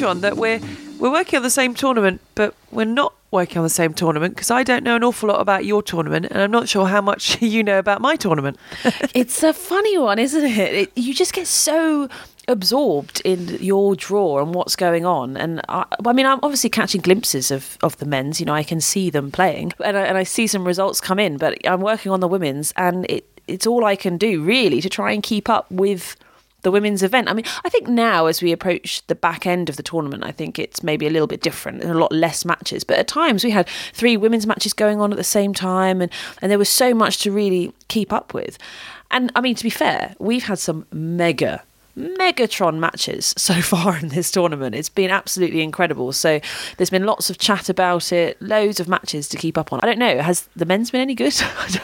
John, that we're working on the same tournament, but we're not working on the same tournament because I don't know an awful lot about your tournament and I'm not sure how much you know about my tournament. It's a funny one, isn't it? You just get so absorbed in your draw and what's going on. And I mean, I'm obviously catching glimpses of the men's, you know, I can see them playing and I see some results come in, but I'm working on the women's and it's all I can do really to try and keep up with the women's event. I mean, I think now as we approach the back end of the tournament, I think it's maybe a little bit different and a lot less matches. But at times we had 3 women's matches going on at the same time and there was so much to really keep up with. And I mean, to be fair, we've had some Megatron matches so far in this tournament. It's been absolutely incredible. So there's been lots of chat about it, loads of matches to keep up on. I don't know, has the men's been any good?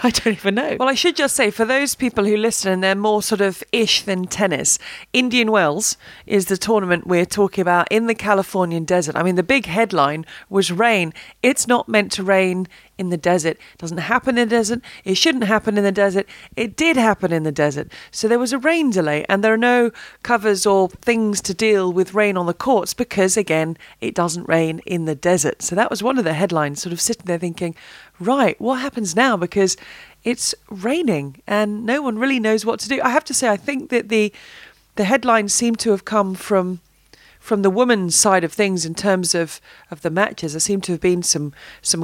I don't even know. Well, I should just say, for those people who listen and they're more sort of ish than tennis, Indian Wells is the tournament we're talking about in the Californian desert. I mean, the big headline was rain. It's not meant to rain in the desert. It doesn't happen in the desert. It shouldn't happen in the desert. It did happen in the desert. So there was a rain delay and there are no covers or things to deal with rain on the courts because, again, it doesn't rain in the desert. So that was one of the headlines, sort of sitting there thinking, right, what happens now? Because it's raining and no one really knows what to do. I have to say, I think that the headlines seem to have come from the women's side of things in terms of the matches. There seem to have been some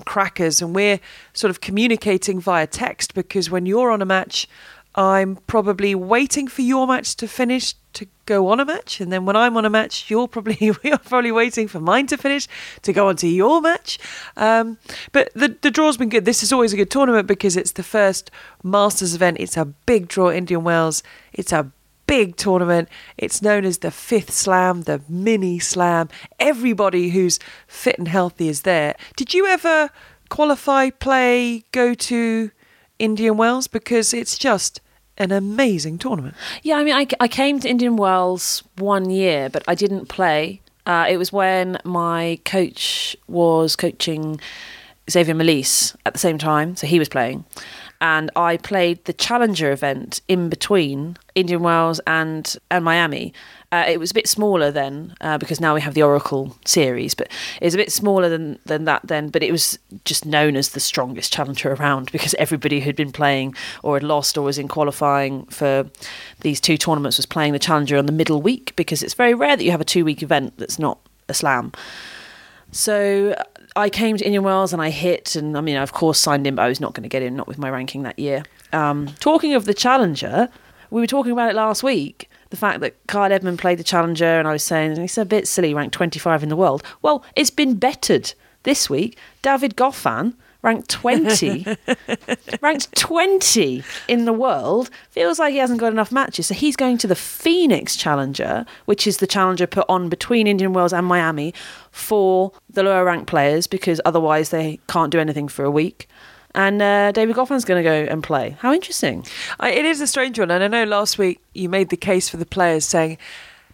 crackers and we're sort of communicating via text because when you're on a match, I'm probably waiting for your match to finish to go on a match. And then when I'm on a match, we are probably waiting for mine to finish to go on to your match. But the draw's been good. This is always a good tournament because it's the first Masters event. It's a big draw, Indian Wells. It's a big tournament. It's known as the 5th Slam, the mini Slam. Everybody who's fit and healthy is there. Did you ever qualify, play, go to Indian Wells? Because it's just an amazing tournament. Yeah, I mean, I came to Indian Wells one year, but I didn't play. It was when my coach was coaching Xavier Malisse at the same time, so he was playing. And I played the Challenger event in between Indian Wells and Miami. It was a bit smaller then because now we have the Oracle series, but it was a bit smaller than that then. But it was just known as the strongest Challenger around because everybody who'd been playing or had lost or was in qualifying for these 2 tournaments was playing the Challenger on the middle week because it's very rare that you have a 2-week event that's not a slam. So I came to Indian Wells and I hit, and I mean, I of course signed in, but I was not going to get in, not with my ranking that year. Talking of the Challenger, we were talking about it last week, the fact that Kyle Edmund played the Challenger, and I was saying, it's a bit silly, ranked 25 in the world. Well, it's been bettered this week. David Goffin, ranked 20 in the world, feels like he hasn't got enough matches. So he's going to the Phoenix Challenger, which is the Challenger put on between Indian Wells and Miami for the lower ranked players because otherwise they can't do anything for a week. And David Goffin's going to go and play. How interesting. It is a strange one. And I know last week you made the case for the players saying,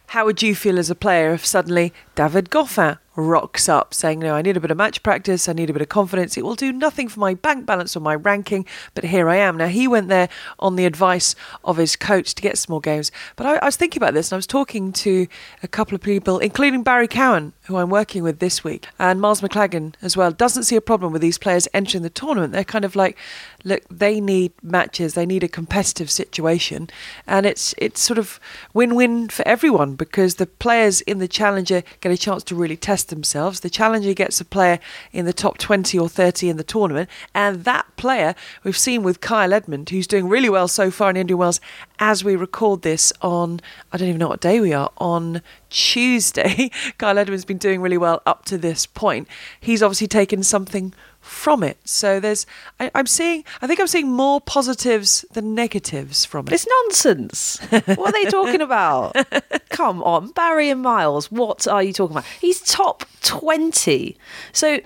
how would you feel as a player if suddenly David Goffin rocks up saying, no, I need a bit of match practice, I need a bit of confidence, it will do nothing for my bank balance or my ranking, but here I am. Now, he went there on the advice of his coach to get some more games. But I was thinking about this and I was talking to a couple of people, including Barry Cowan, who I'm working with this week, and Miles McLagan as well, doesn't see a problem with these players entering the tournament. They're kind of like, look, they need matches, they need a competitive situation, and it's sort of win-win for everyone because the players in the Challenger get a chance to really test themselves. The Challenger gets a player in the top 20 or 30 in the tournament, and that player we've seen with Kyle Edmund, who's doing really well so far in Indian Wells as we record this on, I don't even know what day we are, on Tuesday. Kyle Edmund's been doing really well up to this point. He's obviously taken something from it. So there's, I'm seeing more positives than negatives from it. It's nonsense. What are they talking about? Come on, Barry and Miles, what are you talking about? He's top 20. So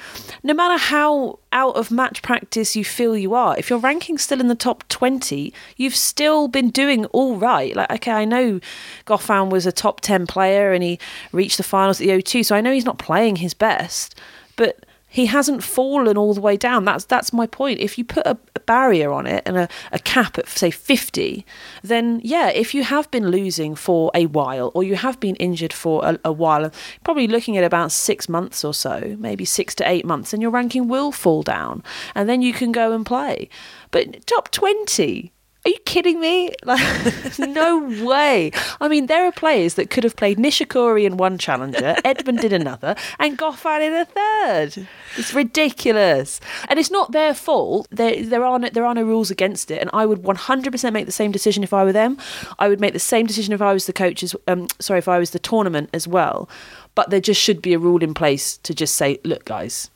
no matter how out of match practice you feel you are, if your ranking's still in the top 20, you've still been doing all right. Like, okay, I know Goffin was a top 10 player and he reached the finals at the O2, so I know he's not playing his best, but He hasn't fallen all the way down. That's my point. If you put a barrier on it and a cap at, say, 50, then, yeah, if you have been losing for a while or you have been injured for a while, probably looking at about 6 months or so, maybe 6 to 8 months, and your ranking will fall down and then you can go and play. But top 20... are you kidding me? Like, no way. I mean, there are players that could have played Nishikori in one challenger, Edmund in another, and Goffin in a third. It's ridiculous. And it's not their fault. There are no rules against it. And I would 100% make the same decision if I were them. I would make the same decision if I was the coaches. If I was the tournament as well. But there just should be a rule in place to just say, look, guys,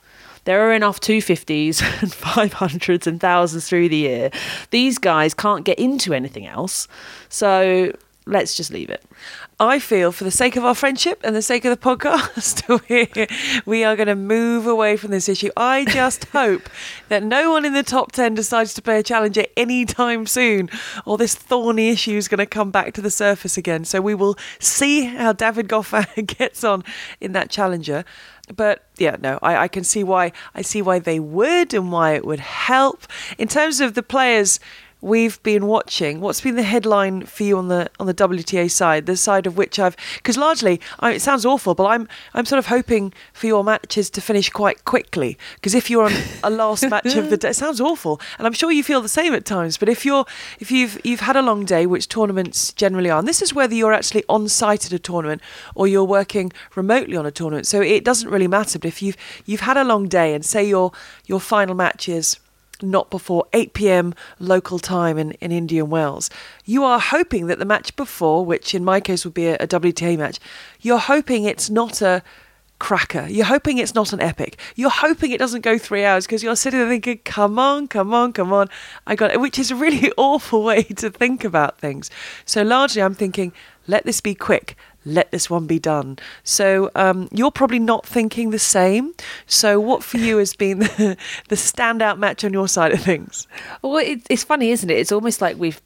there are enough 250s and 500s and thousands through the year. These guys can't get into anything else. So let's just leave it. I feel, for the sake of our friendship and the sake of the podcast, we are going to move away from this issue. I just hope that no one in the top 10 decides to play a challenger anytime soon, or this thorny issue is going to come back to the surface again. So we will see how David Goffin gets on in that challenger. But yeah, no, I can see why. I see why they would and why it would help. In terms of the players we've been watching, what's been the headline for you on the WTA side, the side of which I've, because largely, it sounds awful, but I'm sort of hoping for your matches to finish quite quickly, because if you're on a last match of the day, it sounds awful, and I'm sure you feel the same at times, but if you've had a long day, which tournaments generally are, and this is whether you're actually on site at a tournament or you're working remotely on a tournament, so it doesn't really matter, but if you've had a long day and say your final match is not before 8 p.m. local time in Indian Wells, you are hoping that the match before, which in my case would be a WTA match, you're hoping it's not a cracker. You're hoping it's not an epic. You're hoping it doesn't go 3 hours, because you're sitting there thinking, come on, I got it, which is a really awful way to think about things. So largely I'm thinking, let this be quick. Let this one be done. So you're probably not thinking the same. So what for you has been the standout match on your side of things? Well, it's funny, isn't it? It's almost like we've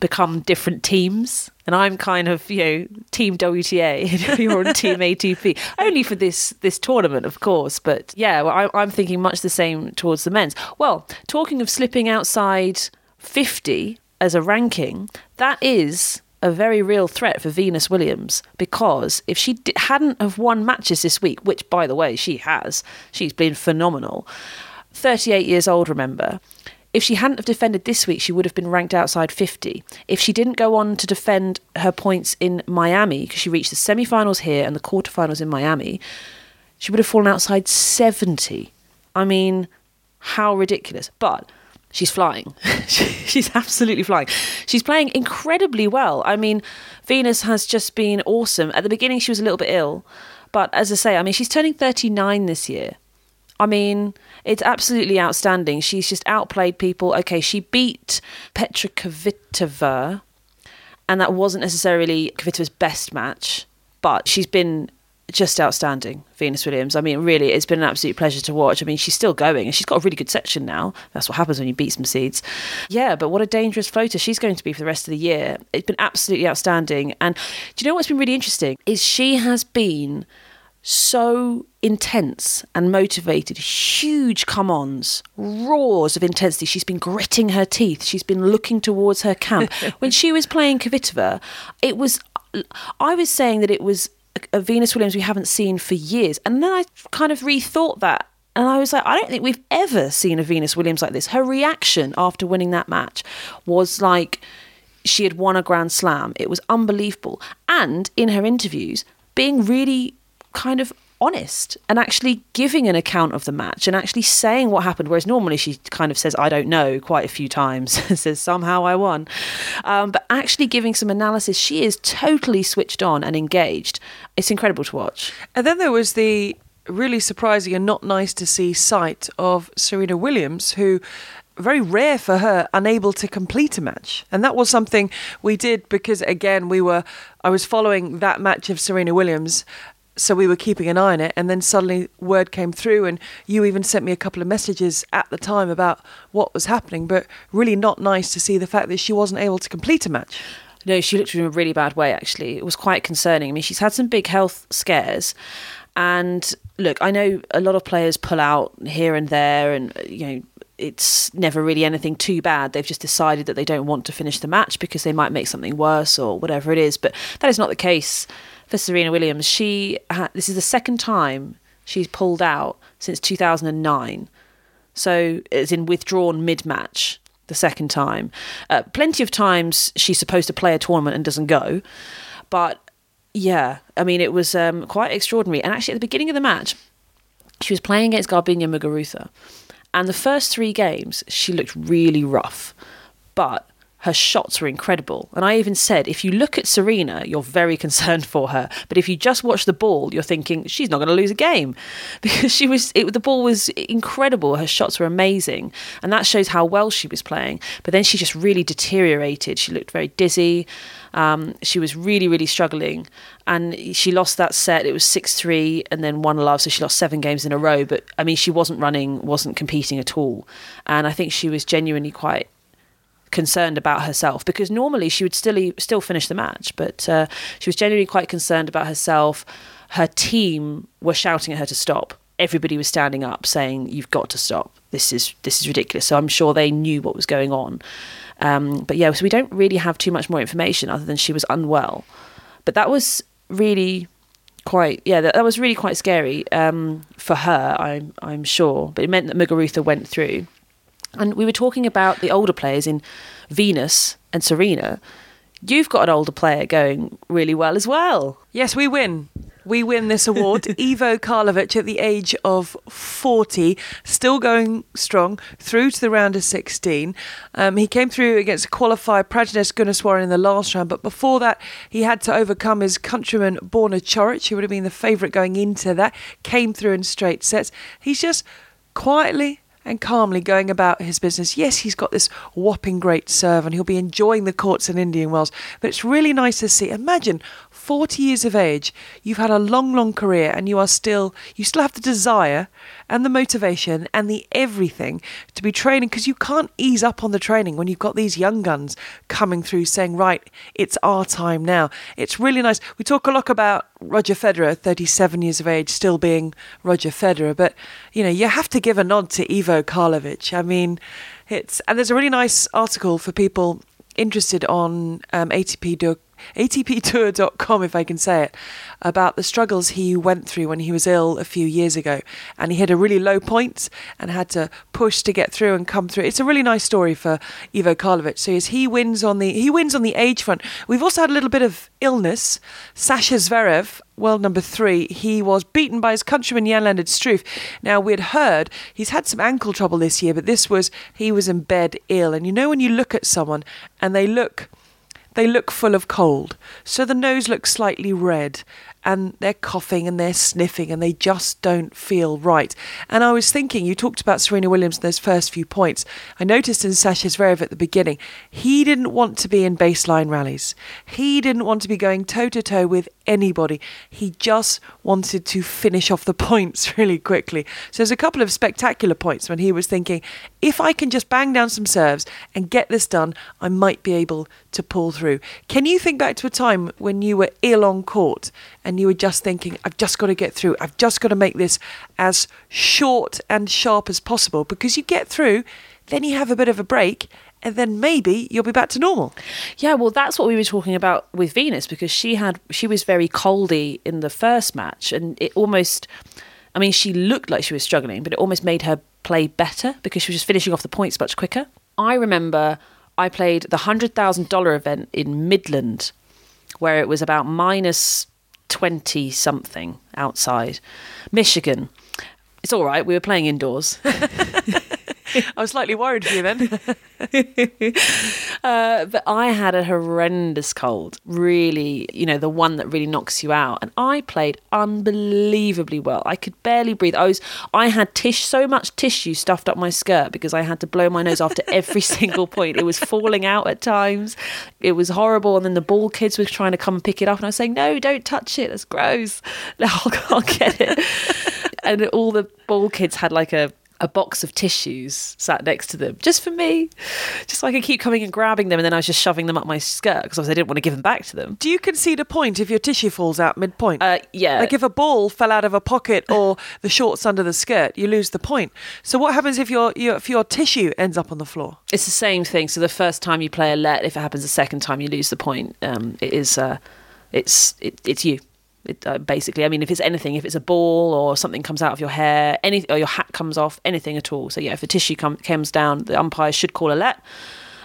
become different teams. And I'm kind of, team WTA, you're on team ATP, only for this tournament, of course. But yeah, well, I'm thinking much the same towards the men's. Well, talking of slipping outside 50 as a ranking, that is a very real threat for Venus Williams, because if she hadn't have won matches this week, which, by the way, she has, she's been phenomenal, 38 years old, remember, if she hadn't have defended this week, she would have been ranked outside 50. If she didn't go on to defend her points in Miami, because she reached the semi-finals here and the quarterfinals in Miami, she would have fallen outside 70. I mean, how ridiculous. But she's flying. She's absolutely flying. She's playing incredibly well. I mean, Venus has just been awesome. At the beginning, she was a little bit ill. But as I say, I mean, she's turning 39 this year. I mean, it's absolutely outstanding. She's just outplayed people. Okay, she beat Petra Kvitova, and that wasn't necessarily Kvitova's best match, but she's been just outstanding, Venus Williams. I mean, really, it's been an absolute pleasure to watch. I mean, she's still going, and she's got a really good section now. That's what happens when you beat some seeds. Yeah, but what a dangerous floater she's going to be for the rest of the year. It's been absolutely outstanding. And do you know what's been really interesting? Is she has been so intense and motivated, huge come-ons, roars of intensity. She's been gritting her teeth. She's been looking towards her camp. When she was playing Kvitova, I was saying that it was a Venus Williams we haven't seen for years. And then I kind of rethought that. And I was like, I don't think we've ever seen a Venus Williams like this. Her reaction after winning that match was like she had won a Grand Slam. It was unbelievable. And in her interviews, being really kind of honest and actually giving an account of the match and actually saying what happened, whereas normally she kind of says, I don't know, quite a few times and says, somehow I won. But actually giving some analysis, she is totally switched on and engaged. It's incredible to watch. And then there was the really surprising and not nice to see sight of Serena Williams, who, very rare for her, unable to complete a match. And that was something we did because, again, I was following that match of Serena Williams, so we were keeping an eye on it, and then suddenly word came through, and you even sent me a couple of messages at the time about what was happening, but really not nice to see the fact that she wasn't able to complete a match. No, she looked in a really bad way, actually. It was quite concerning. I mean, she's had some big health scares, and look, I know a lot of players pull out here and there, and you know, it's never really anything too bad. They've just decided that they don't want to finish the match because they might make something worse or whatever it is. But that is not the case for Serena Williams. This is the second time she's pulled out since 2009. So as in withdrawn mid-match the second time. Plenty of times she's supposed to play a tournament and doesn't go. But yeah, I mean, it was quite extraordinary. And actually at the beginning of the match, she was playing against Garbiñe Muguruza. And the first three games, she looked really rough, but her shots were incredible. And I even said, if you look at Serena, you're very concerned for her. But if you just watch the ball, you're thinking, she's not going to lose a game, because the ball was incredible. Her shots were amazing. And that shows how well she was playing. But then she just really deteriorated. She looked very dizzy. She was really, really struggling. And she lost that set. It was 6-3 and then 1-0. So she lost 7 games in a row. But I mean, she wasn't competing at all. And I think she was genuinely quite concerned about herself, because normally she would still finish the match, but she was genuinely quite concerned about herself. Her team were shouting at her to stop. Everybody was standing up saying, you've got to stop, this is ridiculous. So I'm sure they knew what was going on, but yeah, so we don't really have too much more information other than she was unwell. But that was really quite, yeah, that was really quite scary for her, I'm sure. But it meant that Muguruza went through. And we were talking about the older players in Venus and Serena. You've got an older player going really well as well. Yes, we win. We win this award. Ivo Karlovic, at the age of 40, still going strong through to the round of 16. He came through against a qualifier, Prajnesh Gunaswaran, in the last round. But before that, he had to overcome his countryman, Borna Coric, who would have been the favourite going into that. Came through in straight sets. He's just quietly and calmly going about his business. Yes, he's got this whopping great serve and he'll be enjoying the courts in Indian Wells, but it's really nice to see. Imagine 40 years of age, you've had a long, long career, and you still have the desire and the motivation and the everything to be training, because you can't ease up on the training when you've got these young guns coming through saying, right, it's our time now. It's really nice. We talk a lot about Roger Federer, 37 years of age, still being Roger Federer, but you know, you have to give a nod to Ivo Karlovic. I mean, there's a really nice article for people interested on ATPtour.com, if I can say it, about the struggles he went through when he was ill a few years ago, and he hit a really low point and had to push to get through and come through. It's a really nice story for Ivo Karlovic. So yes, he wins on the age front. We've also had a little bit of illness. Sasha Zverev, world number 3, he was beaten by his countryman Jan-Lennard Struff. Now, we'd heard he's had some ankle trouble this year, but he was in bed ill. And you know, when you look at someone and they look full of cold. So the nose looks slightly red and they're coughing and they're sniffing and they just don't feel right. And I was thinking, you talked about Serena Williams in those first few points. I noticed in Sasha Zverev at the beginning, he didn't want to be in baseline rallies. He didn't want to be going toe-to-toe with anybody. He just wanted to finish off the points really quickly. So there's a couple of spectacular points when he was thinking, if I can just bang down some serves and get this done, I might be able to pull through. Can you think back to a time when you were ill on court and you were just thinking, I've just got to get through, I've just got to make this as short and sharp as possible, because you get through, then you have a bit of a break, and then maybe you'll be back to normal. Yeah, well, that's what we were talking about with Venus, because she was very coldy in the first match, and it almost, I mean, she looked like she was struggling, but it almost made her play better because she was just finishing off the points much quicker. I remember I played the $100,000 event in Midland, where it was about minus 20 something outside, Michigan. It's all right, we were playing indoors. I was slightly worried for you then. But I had a horrendous cold, really, you know, the one that really knocks you out. And I played unbelievably well. I could barely breathe. I had so much tissue stuffed up my skirt because I had to blow my nose after every single point. It was falling out at times. It was horrible. And then the ball kids were trying to come and pick it up. And I was saying, no, don't touch it. That's gross. No, I can't get it. And all the ball kids had like a a box of tissues sat next to them, just for me, just so I could keep coming and grabbing them, and then I was just shoving them up my skirt because obviously I didn't want to give them back to them. Do you concede a point if your tissue falls out mid-point? Yeah. Like if a ball fell out of a pocket or the shorts under the skirt, you lose the point. So what happens if your tissue ends up on the floor? It's the same thing. So the first time you play a let, if it happens the second time, you lose the point. It's you. Basically, I mean, if it's anything, if it's a ball or something comes out of your hair, or your hat comes off, anything at all. So yeah, if the tissue comes down, the umpire should call a let,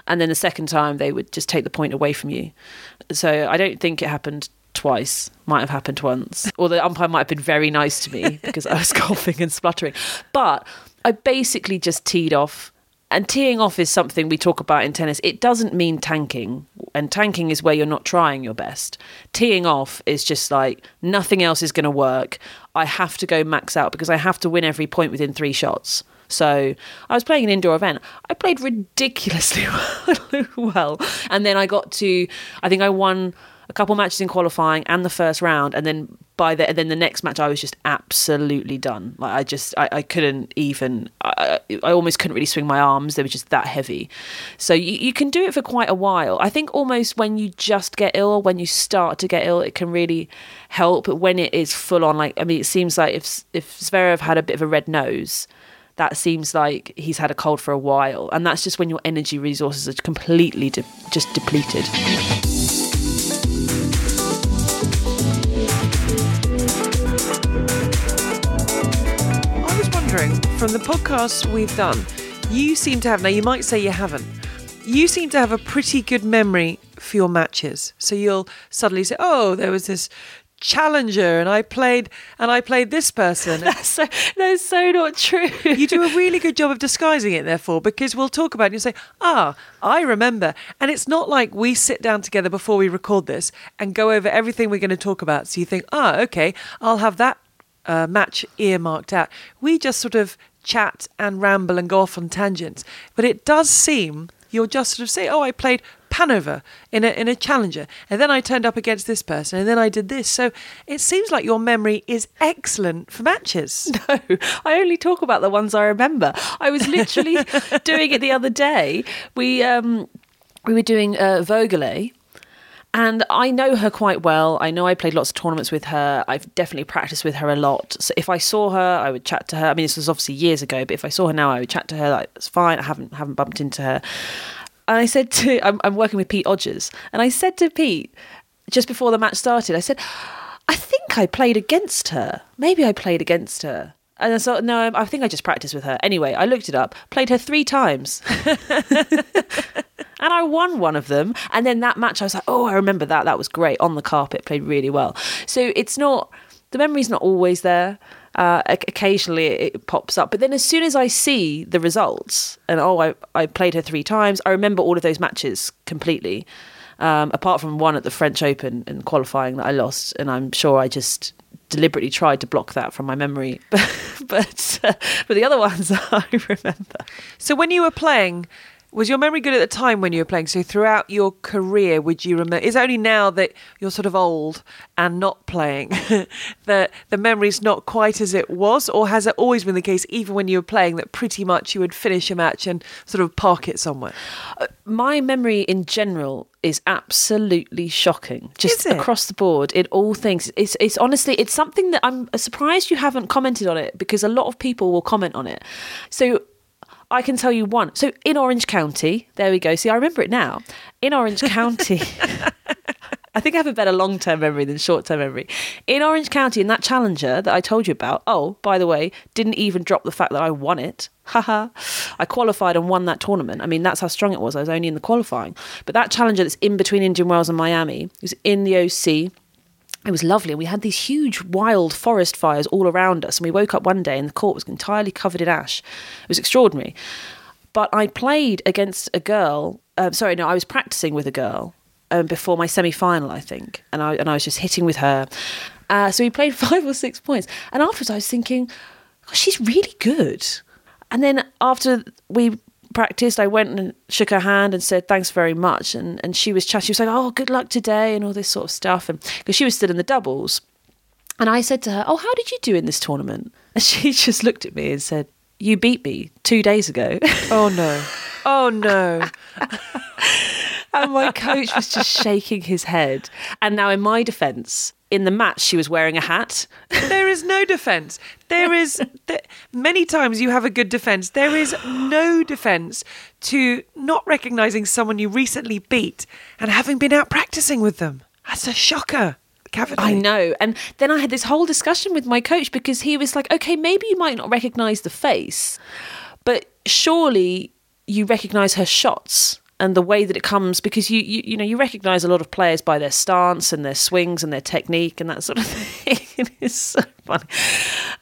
and then the second time they would just take the point away from you. So I don't think it happened twice. Might have happened once, or the umpire might have been very nice to me because I was coughing and spluttering. But I basically just teed off. And teeing off is something we talk about in tennis. It doesn't mean tanking. And tanking is where you're not trying your best. Teeing off is just like, nothing else is going to work. I have to go max out because I have to win every point within 3 shots. So I was playing an indoor event. I played ridiculously well. And then I got to, I think I won a couple matches in qualifying and the first round. And then the next match, I was just absolutely done. Like I couldn't even, I almost couldn't really swing my arms. They were just that heavy. So you can do it for quite a while. I think almost when you just get ill, when you start to get ill, it can really help. But when it is full on, like, I mean, it seems like if Zverev had a bit of a red nose, that seems like he's had a cold for a while. And that's just when your energy resources are completely just depleted. From the podcast we've done, you seem to have, now you might say you haven't, you seem to have a pretty good memory for your matches. So you'll suddenly say, oh, there was this challenger and I played this person. That's so not true. You do a really good job of disguising it, therefore, because we'll talk about it and you say, I remember. And it's not like we sit down together before we record this and go over everything we're going to talk about. So you think, okay, I'll have that match earmarked out. We just sort of chat and ramble and go off on tangents. But it does seem you'll just sort of say, I played Panover in a challenger, and then I turned up against this person, and then I did this. So it seems like your memory is excellent for matches. No, I only talk about the ones I remember. I was literally doing it the other day. We were doing Vogelé. And I know her quite well. I know I played lots of tournaments with her. I've definitely practiced with her a lot. So if I saw her, I would chat to her. I mean, this was obviously years ago, but if I saw her now, I would chat to her. Like, it's fine. I haven't bumped into her. And I said to, I'm working with Pete Odgers. And I said to Pete, just before the match started, I said, I think I played against her. Maybe I played against her. And I thought, no, I think I just practiced with her. Anyway, I looked it up, played her 3 times. And I won one of them. And then that match, I was like, I remember that. That was great. On the carpet, played really well. So it's not, the memory's not always there. Occasionally it pops up. But then as soon as I see the results and, I played her 3 times, I remember all of those matches completely. Apart from one at the French Open in qualifying that I lost. And I'm sure I just deliberately tried to block that from my memory. But the other ones I remember. So when you were playing... was your memory good at the time when you were playing? So throughout your career, would you remember? It's only now that you're sort of old and not playing that the memory's not quite as it was, or has it always been the case, even when you were playing, that pretty much you would finish a match and sort of park it somewhere? My memory in general is absolutely shocking, just across the board in all things. It's honestly, it's something that I'm surprised you haven't commented on it, because a lot of people will comment on it. So I can tell you one. So in Orange County, there we go. See, I remember it now. In Orange County, I think I have a better long-term memory than short-term memory. In Orange County, in that challenger that I told you about, by the way, didn't even drop the fact that I won it. Haha. I qualified and won that tournament. I mean, that's how strong it was. I was only in the qualifying. But that challenger that's in between Indian Wells and Miami was in the OC. It was lovely. We had these huge wild forest fires all around us. And we woke up one day and the court was entirely covered in ash. It was extraordinary. But I played against a girl. I was practicing with a girl before my semi-final, I think. And I was just hitting with her. So we played 5 or 6 points. And afterwards I was thinking, she's really good. And then after we practiced, I went and shook her hand and said thanks very much, and she was chatting. She was like, good luck today and all this sort of stuff, and because she was still in the doubles. And I said to her, how did you do in this tournament? And she just looked at me and said, you beat me 2 days ago. Oh, no. Oh, no. And my coach was just shaking his head. And now in my defence, in the match, she was wearing a hat. There is no defence. There is... many times you have a good defence. There is no defence to not recognising someone you recently beat and having been out practising with them. That's a shocker. Cavity. I know. And then I had this whole discussion with my coach because he was like, okay, maybe you might not recognise the face, but surely you recognise her shots and the way that it comes, because you know, you recognise a lot of players by their stance and their swings and their technique and that sort of thing. It is so funny.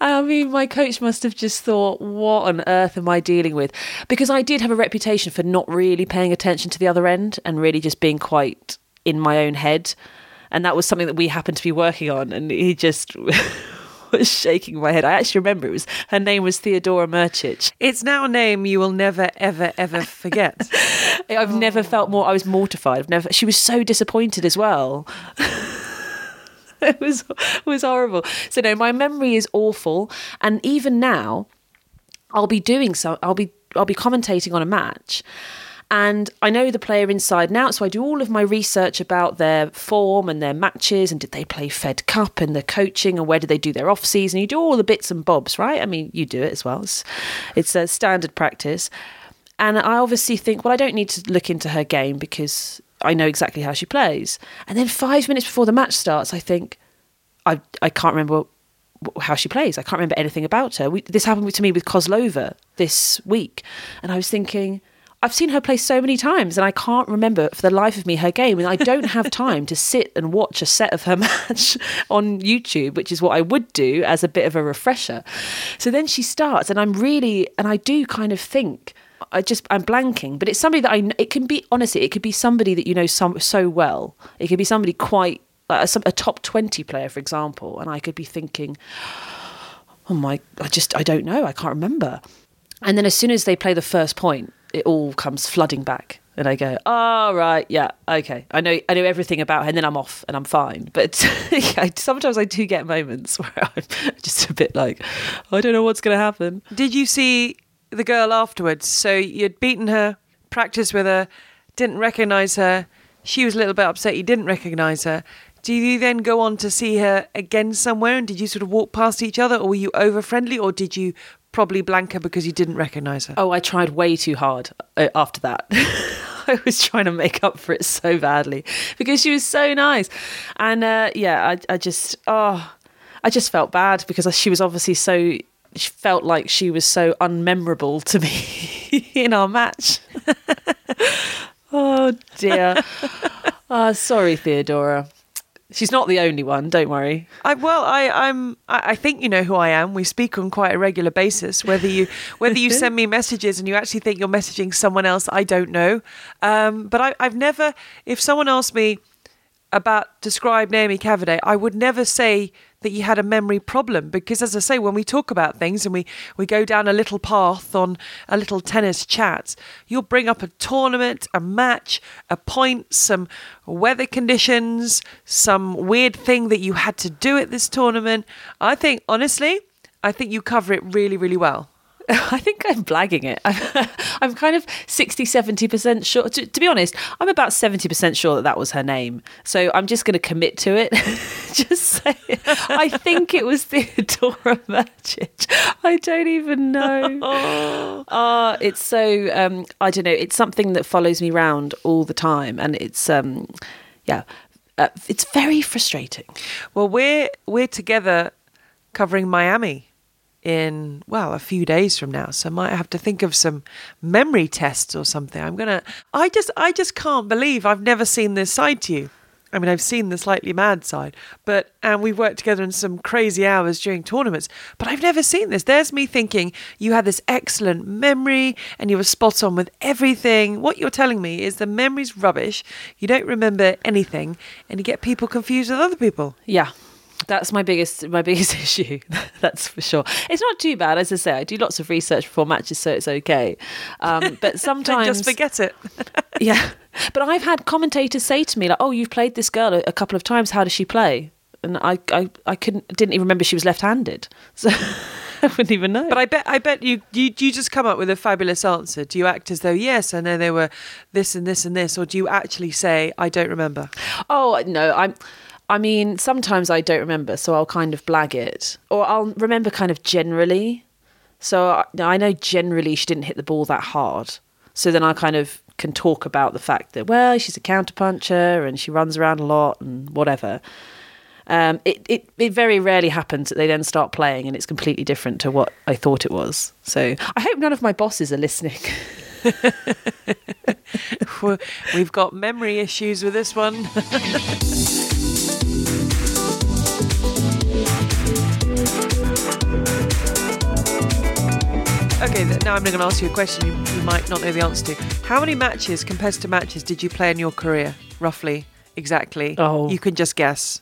I mean, my coach must have just thought, what on earth am I dealing with? Because I did have a reputation for not really paying attention to the other end and really just being quite in my own head. And that was something that we happened to be working on. And he just was shaking my head. I actually remember her name was Theodora Murchich. It's now a name you will never, ever, ever forget. I've never felt more. I was mortified. She was so disappointed as well. It was horrible. So no, my memory is awful. And even now, I'll be commentating on a match. And I know the player inside and out, so I do all of my research about their form and their matches and did they play Fed Cup and their coaching and where did they do their off-season. You do all the bits and bobs, right? I mean, you do it as well. It's a standard practice. And I obviously think, well, I don't need to look into her game because I know exactly how she plays. And then 5 minutes before the match starts, I think, I can't remember how she plays. I can't remember anything about her. This happened to me with Kozlova this week. And I was thinking... I've seen her play so many times and I can't remember for the life of me her game, and I don't have time to sit and watch a set of her match on YouTube, which is what I would do as a bit of a refresher. So then she starts and I do kind of think, I'm blanking, but it's somebody that it can be, honestly, it could be somebody that you know so well. It could be somebody quite, like a top 20 player, for example, and I could be thinking, oh my, I don't know, I can't remember. And then as soon as they play the first point, it all comes flooding back and I go, oh, right, yeah, okay. I know everything about her, and then I'm off and I'm fine. But sometimes I do get moments where I'm just a bit like, I don't know what's going to happen. Did you see the girl afterwards? So you'd beaten her, practiced with her, didn't recognise her. She was a little bit upset you didn't recognise her. Do you then go on to see her again somewhere, and did you sort of walk past each other, or were you over-friendly, or did you... probably blanker because you didn't recognise her? Oh, I tried way too hard after that. I was trying to make up for it so badly because she was so nice. And I just felt bad because she felt like she was so unmemorable to me in our match. Oh dear. Sorry, Theodora. She's not the only one, don't worry. I think you know who I am. We speak on quite a regular basis. Whether you send me messages and you actually think you're messaging someone else, I don't know. But I've never, if someone asked me about describe Naomi Cavaday, I would never say that you had a memory problem, because as I say, when we talk about things and we go down a little path on a little tennis chat, you'll bring up a tournament, a match, a point, some weather conditions, some weird thing that you had to do at this tournament. I think you cover it really, really well. I think I'm blagging it. I'm kind of 60-70% sure. To be honest, I'm about 70% sure that was her name. So I'm just going to commit to it. Just say it. I think it was Theodora Murchich. I don't even know. It's so, I don't know. It's something that follows me round all the time. And it's very frustrating. Well, we're together covering Miami in, well, a few days from now. So I might have to think of some memory tests or something. I just can't believe I've never seen this side to you. I mean, I've seen the slightly mad side, and we've worked together in some crazy hours during tournaments, but I've never seen this. There's me thinking you had this excellent memory and you were spot on with everything. What you're telling me is the memory's rubbish. You don't remember anything and you get people confused with other people. Yeah. That's my biggest issue, that's for sure. It's not too bad, as I say, I do lots of research before matches, so it's okay. But sometimes... just forget it. Yeah. But I've had commentators say to me, like, oh, you've played this girl a couple of times, how does she play? And I didn't even remember she was left-handed. So I wouldn't even know. But I bet you just come up with a fabulous answer. Do you act as though, yes, I know they were this and this and this, or do you actually say, I don't remember? Oh, no, I mean, sometimes I don't remember, so I'll kind of blag it. Or I'll remember kind of generally. So I know generally she didn't hit the ball that hard. So then I kind of can talk about the fact that, well, she's a counterpuncher and she runs around a lot and whatever. It very rarely happens that they then start playing and it's completely different to what I thought it was. So I hope none of my bosses are listening. We've got memory issues with this one. Okay, now I'm going to ask you a question you might not know the answer to. How many matches, competitive matches, did you play in your career? Roughly, exactly. Oh. You can just guess.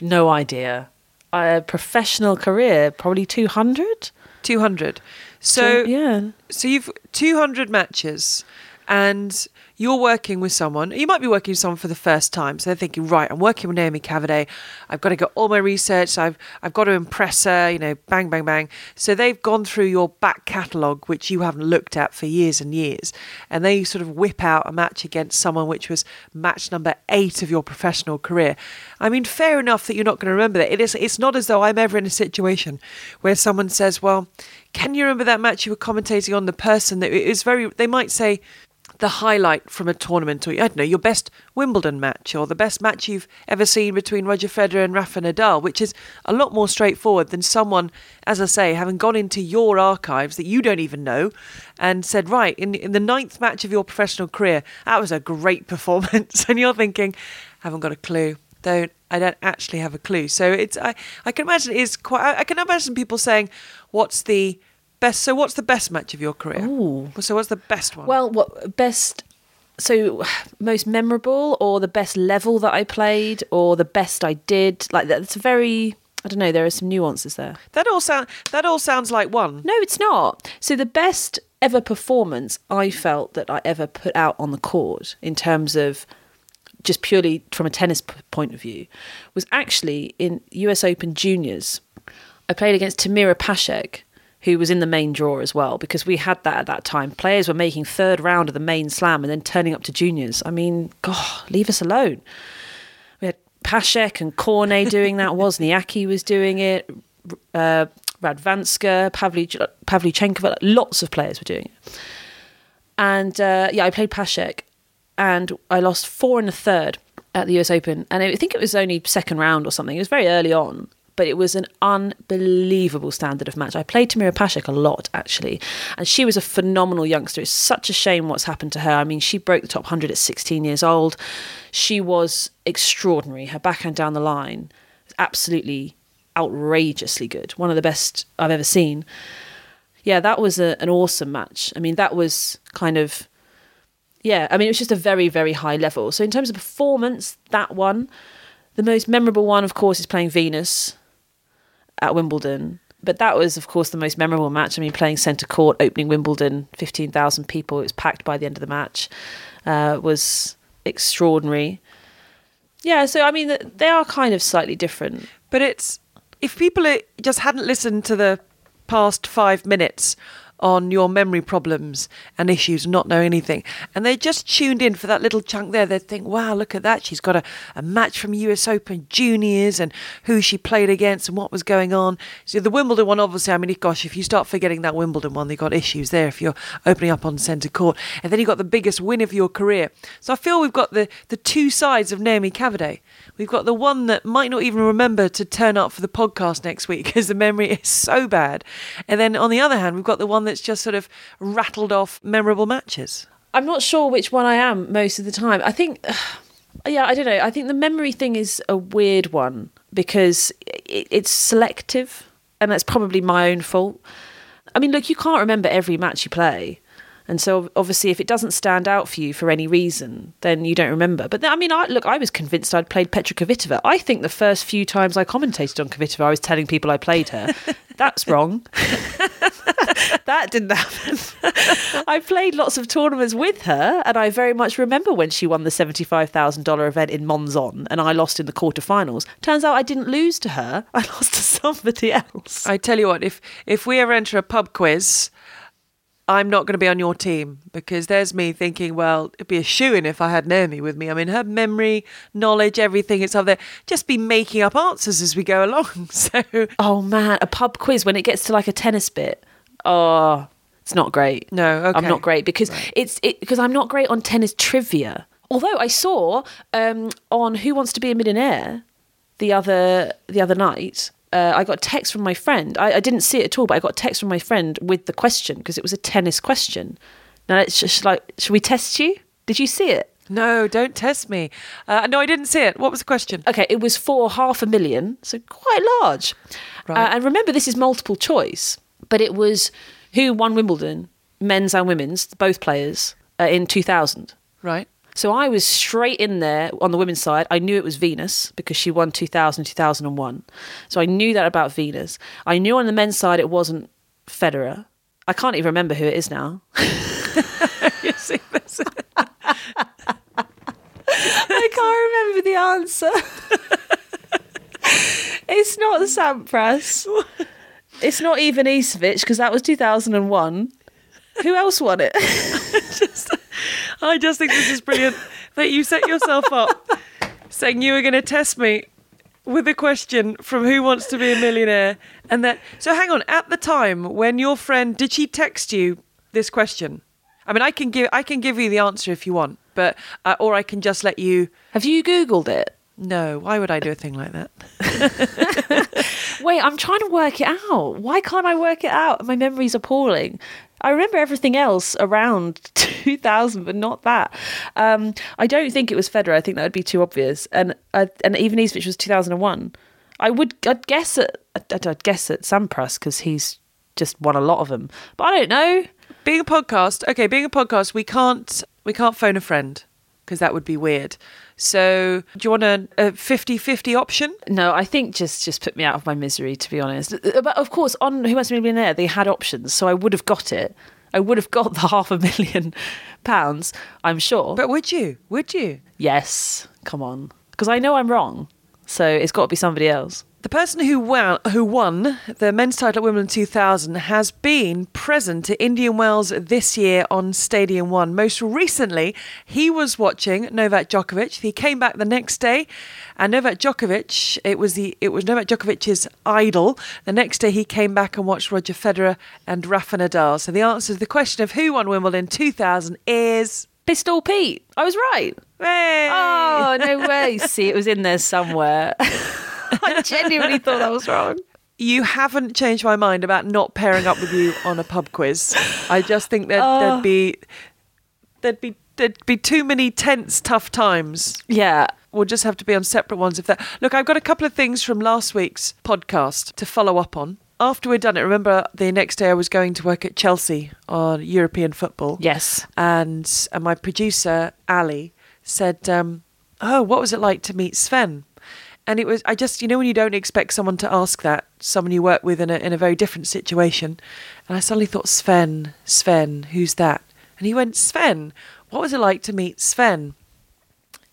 No idea. A professional career, probably 200? 200. So you've 200 matches and you're working with someone. You might be working with someone for the first time. So they're thinking, right, I'm working with Naomi Cavaday. I've got to get all my research. I've got to impress her, you know, bang, bang, bang. So they've gone through your back catalogue, which you haven't looked at for years and years. And they sort of whip out a match against someone which was match number 8 of your professional career. I mean, fair enough that you're not going to remember that. It's not as though I'm ever in a situation where someone says, well, can you remember that match you were commentating on, the person that it was very, they might say, the highlight from a tournament, or I don't know, your best Wimbledon match, or the best match you've ever seen between Roger Federer and Rafa Nadal, which is a lot more straightforward than someone, as I say, having gone into your archives that you don't even know and said, right, in the 9th match of your professional career, that was a great performance. And you're thinking, haven't got a clue. I don't actually have a clue. So it's I can imagine it is quite, I can imagine people saying, what's the best match of your career? Ooh. So what's the best one? Well, most memorable, or the best level that I played, or the best I did. Like that's very, I don't know, there are some nuances there. That all sounds like one. No, it's not. So the best ever performance I felt that I ever put out on the court, in terms of just purely from a tennis point of view, was actually in US Open Juniors. I played against Tamira Paszek, who was in the main draw as well, because we had that at that time. Players were making third round of the main slam and then turning up to juniors. I mean, God, leave us alone. We had Paszek and Cornet doing that. Wozniacki was doing it. Radwanska, Pavlyuchenkova, lots of players were doing it. And I played Paszek and I lost 4 1/3 at the US Open. And I think it was only second round or something. It was very early on. But it was an unbelievable standard of match. I played Tamira Paszek a lot, actually. And she was a phenomenal youngster. It's such a shame what's happened to her. I mean, she broke the top 100 at 16 years old. She was extraordinary. Her backhand down the line was absolutely outrageously good. One of the best I've ever seen. Yeah, that was an awesome match. I mean, that was kind of... Yeah, I mean, it was just a very, very high level. So in terms of performance, that one. The most memorable one, of course, is playing Venus at Wimbledon, but that was, of course, the most memorable match. I mean, playing centre court, opening Wimbledon, 15,000 people, it was packed by the end of the match, was extraordinary. Yeah, so I mean, they are kind of slightly different. But it's, if people just hadn't listened to the past 5 minutes on your memory problems and issues, not knowing anything, and they just tuned in for that little chunk there, they'd think, wow, look at that, she's got a match from US Open Juniors and who she played against and what was going on. So the Wimbledon one, obviously, I mean, gosh, if you start forgetting that Wimbledon one, they've got issues there if you're opening up on centre court. And then you've got the biggest win of your career. So I feel we've got the two sides of Naomi Cavaday. We've got the one that might not even remember to turn up for the podcast next week because the memory is so bad. And then on the other hand, we've got the one that's just sort of rattled off memorable matches. I'm not sure which one I am most of the time. I think, I don't know. I think the memory thing is a weird one because it's selective, and that's probably my own fault. I mean, look, you can't remember every match you play. And so obviously if it doesn't stand out for you for any reason, then you don't remember. But I mean, I was convinced I'd played Petra Kvitova. I think the first few times I commentated on Kvitova, I was telling people I played her. That's wrong. That didn't happen. I played lots of tournaments with her, and I very much remember when she won the $75,000 event in Monzon and I lost in the quarterfinals. Turns out I didn't lose to her. I lost to somebody else. I tell you what, if we ever enter a pub quiz, I'm not going to be on your team, because there's me thinking, well, it'd be a shoo-in if I had Naomi with me. I mean, her memory, knowledge, everything, it's up there. Just be making up answers as we go along. So, oh, man, a pub quiz when it gets to like a tennis bit. Oh, it's not great. No, okay. I'm not great because because I'm not great on tennis trivia. Although I saw on Who Wants to Be a Millionaire the other night, I got a text from my friend. I didn't see it at all, but I got a text from my friend with the question, because it was a tennis question. Now, it's just like, should we test you? Did you see it? No, don't test me. No, I didn't see it. What was the question? Okay, it was for $500,000, so quite large. Right. And remember, this is multiple choice, but it was who won Wimbledon, men's and women's, both players, in 2000. Right. So I was straight in there on the women's side. I knew it was Venus because she won 2000, 2001. So I knew that about Venus. I knew on the men's side it wasn't Federer. I can't even remember who it is now. You see this? I can't remember the answer. It's not Sampras. It's not even Isevich, because that was 2001. Who else won it? I just think this is brilliant that you set yourself up saying you were going to test me with a question from Who Wants to Be a Millionaire. And that. So hang on, at the time when your friend, did she text you this question? I mean, I can give you the answer if you want, but or I can just let you. Have you Googled it? No, why would I do a thing like that? Wait, I'm trying to work it out. Why can't I work it out? My memory's appalling. I remember everything else around 2000, but not that. I don't think it was Federer. I think that would be too obvious. And even Isevich was 2001. I'd guess at Sampras, because he's just won a lot of them. But I don't know. Being a podcast, we can't phone a friend, because that would be weird. So do you want a 50-50 option? No, I think just put me out of my misery, to be honest. But of course, on Who Wants to Be a Millionaire, they had options, so I would have got it. I would have got the £500,000, I'm sure. But would you? Would you? Yes. Come on. Because I know I'm wrong, so it's got to be somebody else. The person who won the men's title at Wimbledon 2000 has been present at Indian Wells this year on Stadium One. Most recently, he was watching Novak Djokovic. He came back the next day, and Novak Djokovic, it was Novak Djokovic's idol. The next day, he came back and watched Roger Federer and Rafa Nadal. So the answer to the question of who won Wimbledon 2000 is Pistol Pete. I was right. Hey. Oh, no way. See, it was in there somewhere. I genuinely thought I was wrong. You haven't changed my mind about not pairing up with you on a pub quiz. I just think that there'd be too many tense, tough times. Yeah, we'll just have to be on separate ones. If that. Look, I've got a couple of things from last week's podcast to follow up on. After we'd done it, remember the next day I was going to work at Chelsea on European football. Yes, and my producer Ali said, "Oh, what was it like to meet Sven?" And it was, I just, you know, when you don't expect someone to ask that, someone you work with in a very different situation. And I suddenly thought, Sven, who's that? And he went, Sven, what was it like to meet Sven?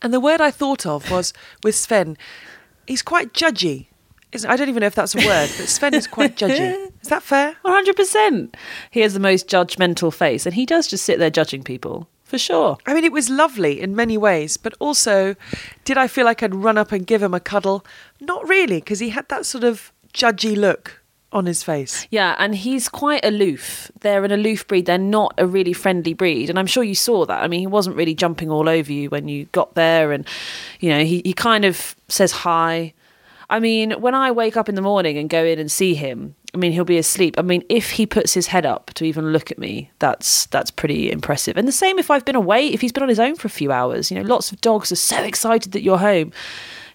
And the word I thought of was, with Sven, he's quite judgy. I don't even know if that's a word, but Sven is quite judgy. Is that fair? 100%. He has the most judgmental face, and he does just sit there judging people. For sure. I mean, it was lovely in many ways, but also, did I feel like I'd run up and give him a cuddle? Not really, because he had that sort of judgy look on his face. Yeah, and he's quite aloof. They're an aloof breed. They're not a really friendly breed. And I'm sure you saw that. I mean, he wasn't really jumping all over you when you got there. And, you know, he kind of says hi. I mean, when I wake up in the morning and go in and see him, I mean, he'll be asleep. I mean, if he puts his head up to even look at me, that's pretty impressive. And the same if I've been away, if he's been on his own for a few hours. You know, lots of dogs are so excited that you're home.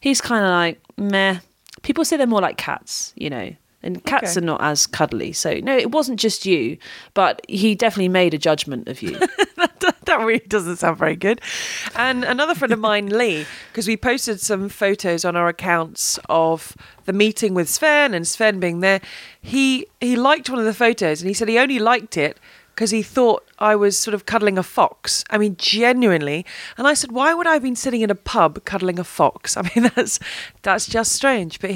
He's kind of like, meh. People say they're more like cats, you know, and cats are not as cuddly. So, no, it wasn't just you, but he definitely made a judgment of you. that That really doesn't sound very good. And another friend of mine, Lee, because we posted some photos on our accounts of the meeting with Sven and Sven being there. He liked one of the photos and he said he only liked it because he thought I was sort of cuddling a fox. I mean, genuinely. And I said, why would I have been sitting in a pub cuddling a fox? I mean, that's just strange. But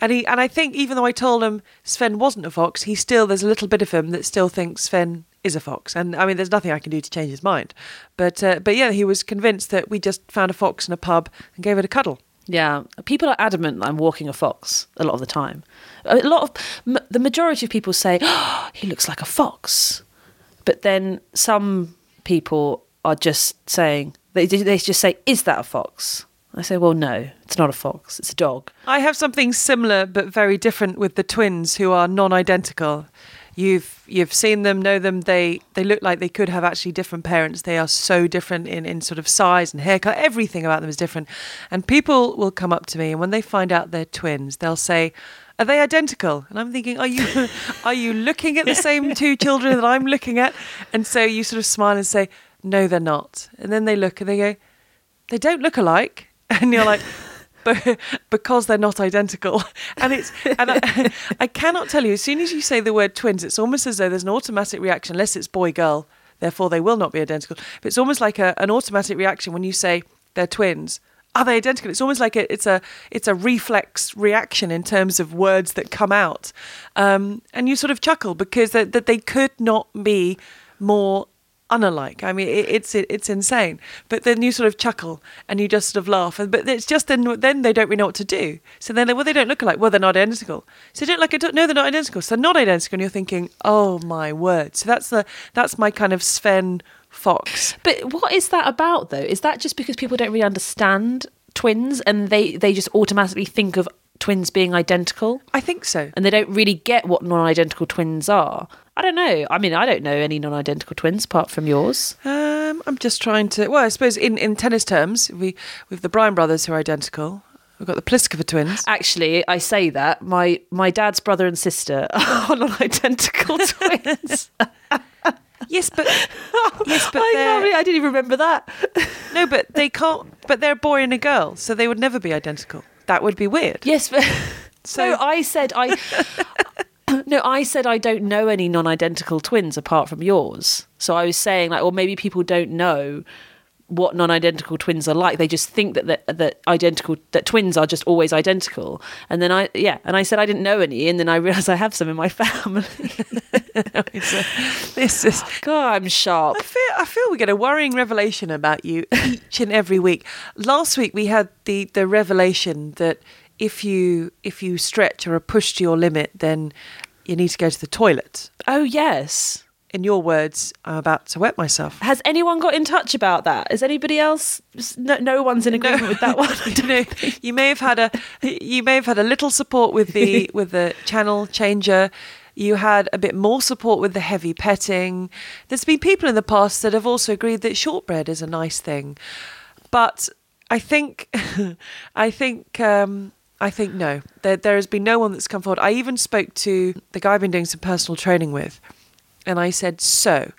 I think even though I told him Sven wasn't a fox, there's a little bit of him that still thinks Sven is a fox. And I mean, there's nothing I can do to change his mind. But yeah, he was convinced that we just found a fox in a pub and gave it a cuddle. Yeah, people are adamant that I'm walking a fox a lot of the time. The majority of people say, oh, he looks like a fox. But then some people are just saying, they just say, is that a fox? I say, well, no, it's not a fox, it's a dog. I have something similar but very different with the twins who are non-identical. You've seen them, know them. They look like they could have actually different parents. They are so different in sort of size and haircut. Everything about them is different. And people will come up to me and when they find out they're twins, they'll say, are they identical? And I'm thinking, are you looking at the same two children that I'm looking at? And so you sort of smile and say, no, they're not. And then they look and they go, they don't look alike. And you're like, but because they're not identical. And I cannot tell you, as soon as you say the word twins, it's almost as though there's an automatic reaction, unless it's boy girl, therefore they will not be identical. But it's almost like an automatic reaction when you say they're twins. Are they identical? It's almost like it's a reflex reaction in terms of words that come out, and you sort of chuckle because that they could not be more unalike. I mean, it's insane. But then you sort of chuckle and you just sort of laugh. But it's just then they don't really know what to do. So then they don't look alike. Well, they're not identical. So they don't like it. No, they're not identical. So they're not identical. And you're thinking, oh my word. So that's my kind of Sven fox. But what is that about, though? Is that just because people don't really understand twins and they just automatically think of twins being identical? I think so. And they don't really get what non-identical twins are. I don't know. I mean, I don't know any non-identical twins apart from yours. I'm just trying to... Well, I suppose in tennis terms, we've the Bryan brothers who are identical. We've got the Pliskova twins. Actually, I say that. My dad's brother and sister are non-identical twins. Yes, but I didn't even remember that. No, but they can't. But they're a boy and a girl, so they would never be identical. That would be weird. Yes, but so I said I don't know any non-identical twins apart from yours. So I was saying like, well, maybe people don't know what non-identical twins are like. They just think that twins are just always identical. And then I said I didn't know any, and then I realised I have some in my family. God, I'm sharp. I feel we get a worrying revelation about you each and every week. Last week we had the revelation that if you stretch or are pushed to your limit, then you need to go to the toilet. Oh yes. In your words, I'm about to wet myself. Has anyone got in touch about that? Is anybody else? No one's in agreement with that one. I don't know. You may have had a little support with the channel changer. You had a bit more support with the heavy petting. There's been people in the past that have also agreed that shortbread is a nice thing, but I think no. There has been no one that's come forward. I even spoke to the guy I've been doing some personal training with. And I said, so,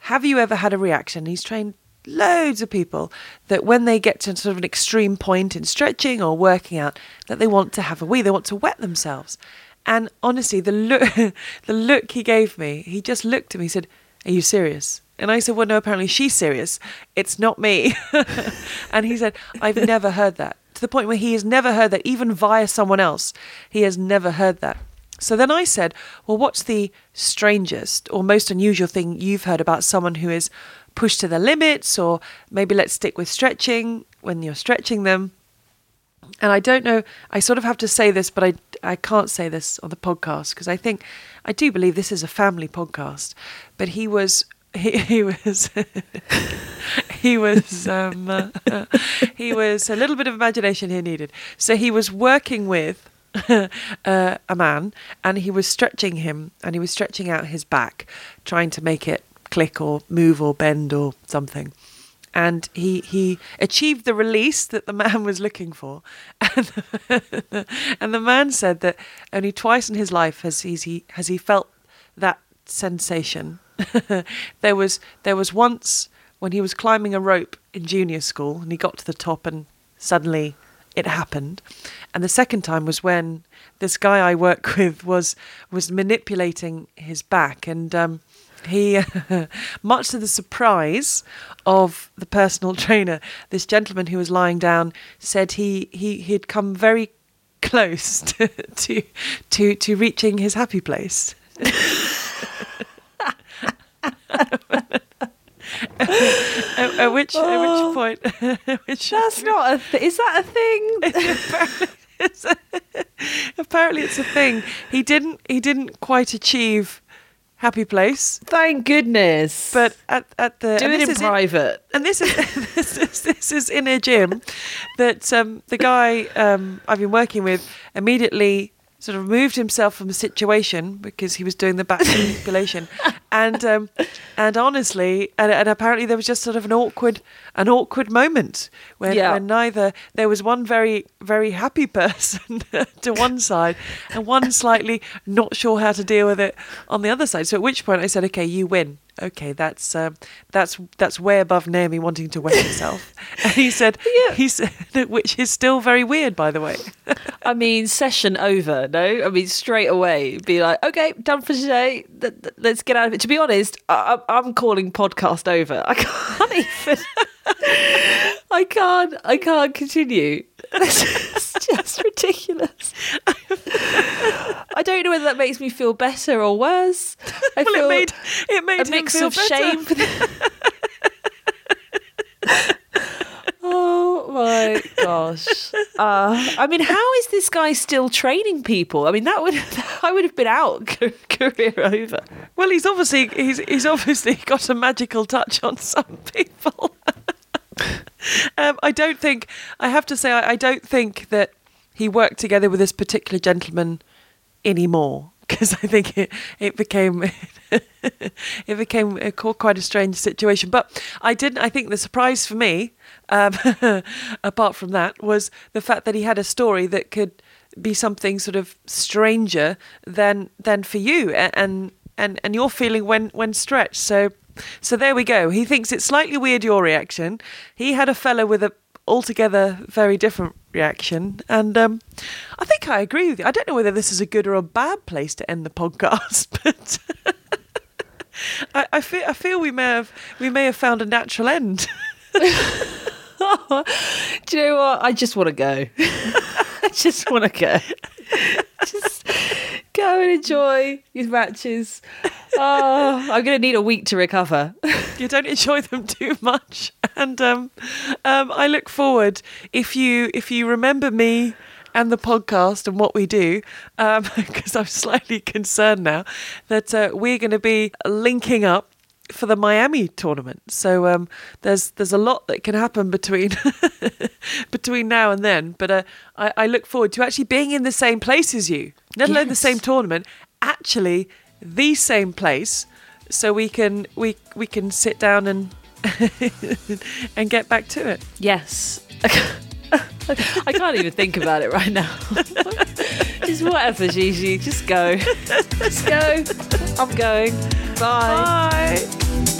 have you ever had a reaction? He's trained loads of people that when they get to sort of an extreme point in stretching or working out, that they want to have a wee, they want to wet themselves. And honestly, the look he gave me, he just looked at me and said, are you serious? And I said, well, no, apparently she's serious. It's not me. And he said, I've never heard that. To the point where he has never heard that, even via someone else, he has never heard that. So then I said, well, what's the strangest or most unusual thing you've heard about someone who is pushed to the limits? Or maybe let's stick with stretching when you're stretching them. And I don't know, I sort of have to say this, but I can't say this on the podcast because I think, I do believe this is a family podcast, but he was a little bit of imagination he needed. So he was working with a man, and he was stretching him, and he was stretching out his back, trying to make it click or move or bend or something. And he achieved the release that the man was looking for. And the man said that only twice in his life has he felt that sensation. There was once when he was climbing a rope in junior school and he got to the top and suddenly it happened. And the second time was when this guy I work with was manipulating his back, and he, much to the surprise of the personal trainer, this gentleman who was lying down said he'd come very close to reaching his happy place. At which point, that's not a thing. Is that a thing? Apparently, it's a thing. He didn't quite achieve happy place. Thank goodness. But at the do it in private. This is in a gym that the guy I've been working with immediately sort of moved himself from the situation because he was doing the back manipulation, and honestly, and apparently there was just sort of an awkward moment when neither there was one very very happy person to one side and one slightly not sure how to deal with it on the other side. So at which point I said, "Okay, you win. Okay, that's way above Naomi wanting to wet herself." And he said, which is still very weird, by the way. I mean, session over, no? I mean, straight away, be like, okay, done for today. Let's get out of it. To be honest, I'm calling podcast over. I can't even. I can't continue. It's just ridiculous. I don't know whether that makes me feel better or worse. I well, feel it made a mix him feel of better. Shame. Oh my gosh! I mean, how is this guy still training people? I mean, I would have been out, career over. Well, he's obviously got a magical touch on some people. I don't think that he worked together with this particular gentleman anymore, because I think it became quite a strange situation. But I think the surprise for me, apart from that, was the fact that he had a story that could be something sort of stranger than for you and your feeling when stretched. So there we go. He thinks it's slightly weird, your reaction. He had a fella with a altogether very different reaction. And I think I agree with you. I don't know whether this is a good or a bad place to end the podcast, but I feel we may have found a natural end. Do you know what? I just want to go. I just want to go. Just go and enjoy your matches. Oh, I'm going to need a week to recover. You don't enjoy them too much, and I look forward, if you remember me and the podcast and what we do, because I'm slightly concerned now that we're going to be linking up for the Miami tournament. So there's a lot that can happen between now and then. But I look forward to actually being in the same place as you, let alone the same tournament. Actually, the same place, so we can sit down and and get back to it. Yes. I can't even think about it right now. Just whatever, Gigi. Just go. I'm going. Bye. Bye.